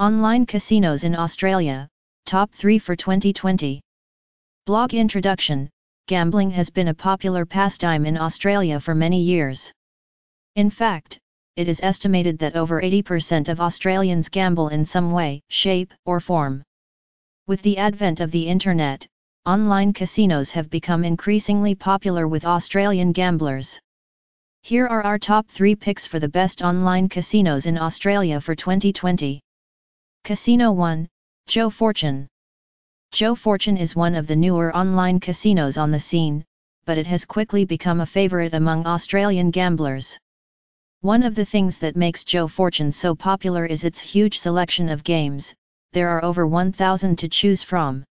Online casinos in Australia, top 3 for 2020. Blog introduction. Gambling has been a popular pastime in Australia for many years. In fact, it is estimated that over 80% of Australians gamble in some way, shape, or form. With the advent of the internet, online casinos have become increasingly popular with Australian gamblers. Here are our top 3 picks for the best online casinos in Australia for 2020. Casino 1, Joe Fortune. Joe Fortune is one of the newer online casinos on the scene, but it has quickly become a favorite among Australian gamblers. One of the things that makes Joe Fortune so popular is its huge selection of games. There are over 1,000 to choose from.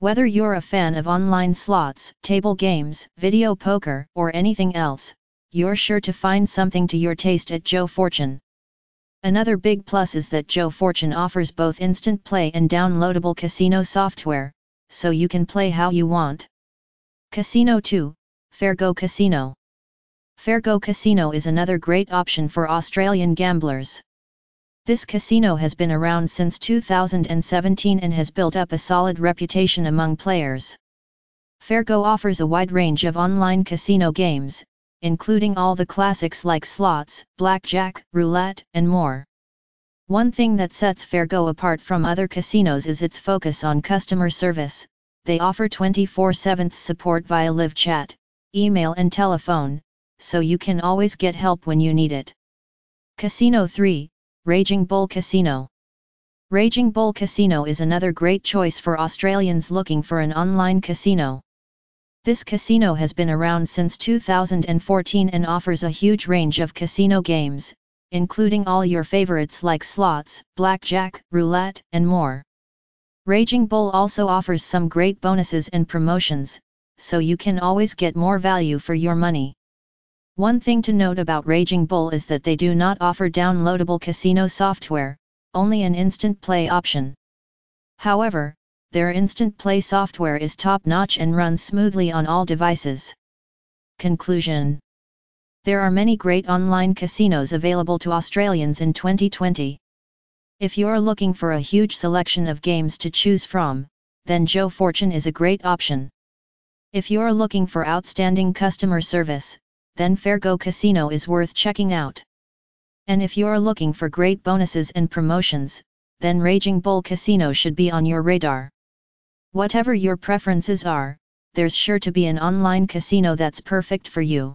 Whether you're a fan of online slots, table games, video poker, or anything else, you're sure to find something to your taste at Joe Fortune. Another big plus is that Joe Fortune offers both instant play and downloadable casino software, so you can play how you want. Casino 2, Fair Go Casino. Fair Go Casino is another great option for Australian gamblers. This casino has been around since 2017 and has built up a solid reputation among players. Fair Go offers a wide range of online casino games, including all the classics like slots, blackjack, roulette, and more. One thing that sets Fair Go apart from other casinos is its focus on customer service. They offer 24/7 support via live chat, email and telephone, so you can always get help when you need it. Casino 3, Raging Bull Casino. Raging Bull Casino is another great choice for Australians looking for an online casino. This casino has been around since 2014 and offers a huge range of casino games, including all your favorites like slots, blackjack, roulette, and more. Raging Bull also offers some great bonuses and promotions, so you can always get more value for your money. One thing to note about Raging Bull is that they do not offer downloadable casino software, only an instant play option. However, their instant play software is top-notch and runs smoothly on all devices. Conclusion. There are many great online casinos available to Australians in 2020. If you're looking for a huge selection of games to choose from, then Joe Fortune is a great option. If you're looking for outstanding customer service, then Fair Go Casino is worth checking out. And if you're looking for great bonuses and promotions, then Raging Bull Casino should be on your radar. Whatever your preferences are, there's sure to be an online casino that's perfect for you.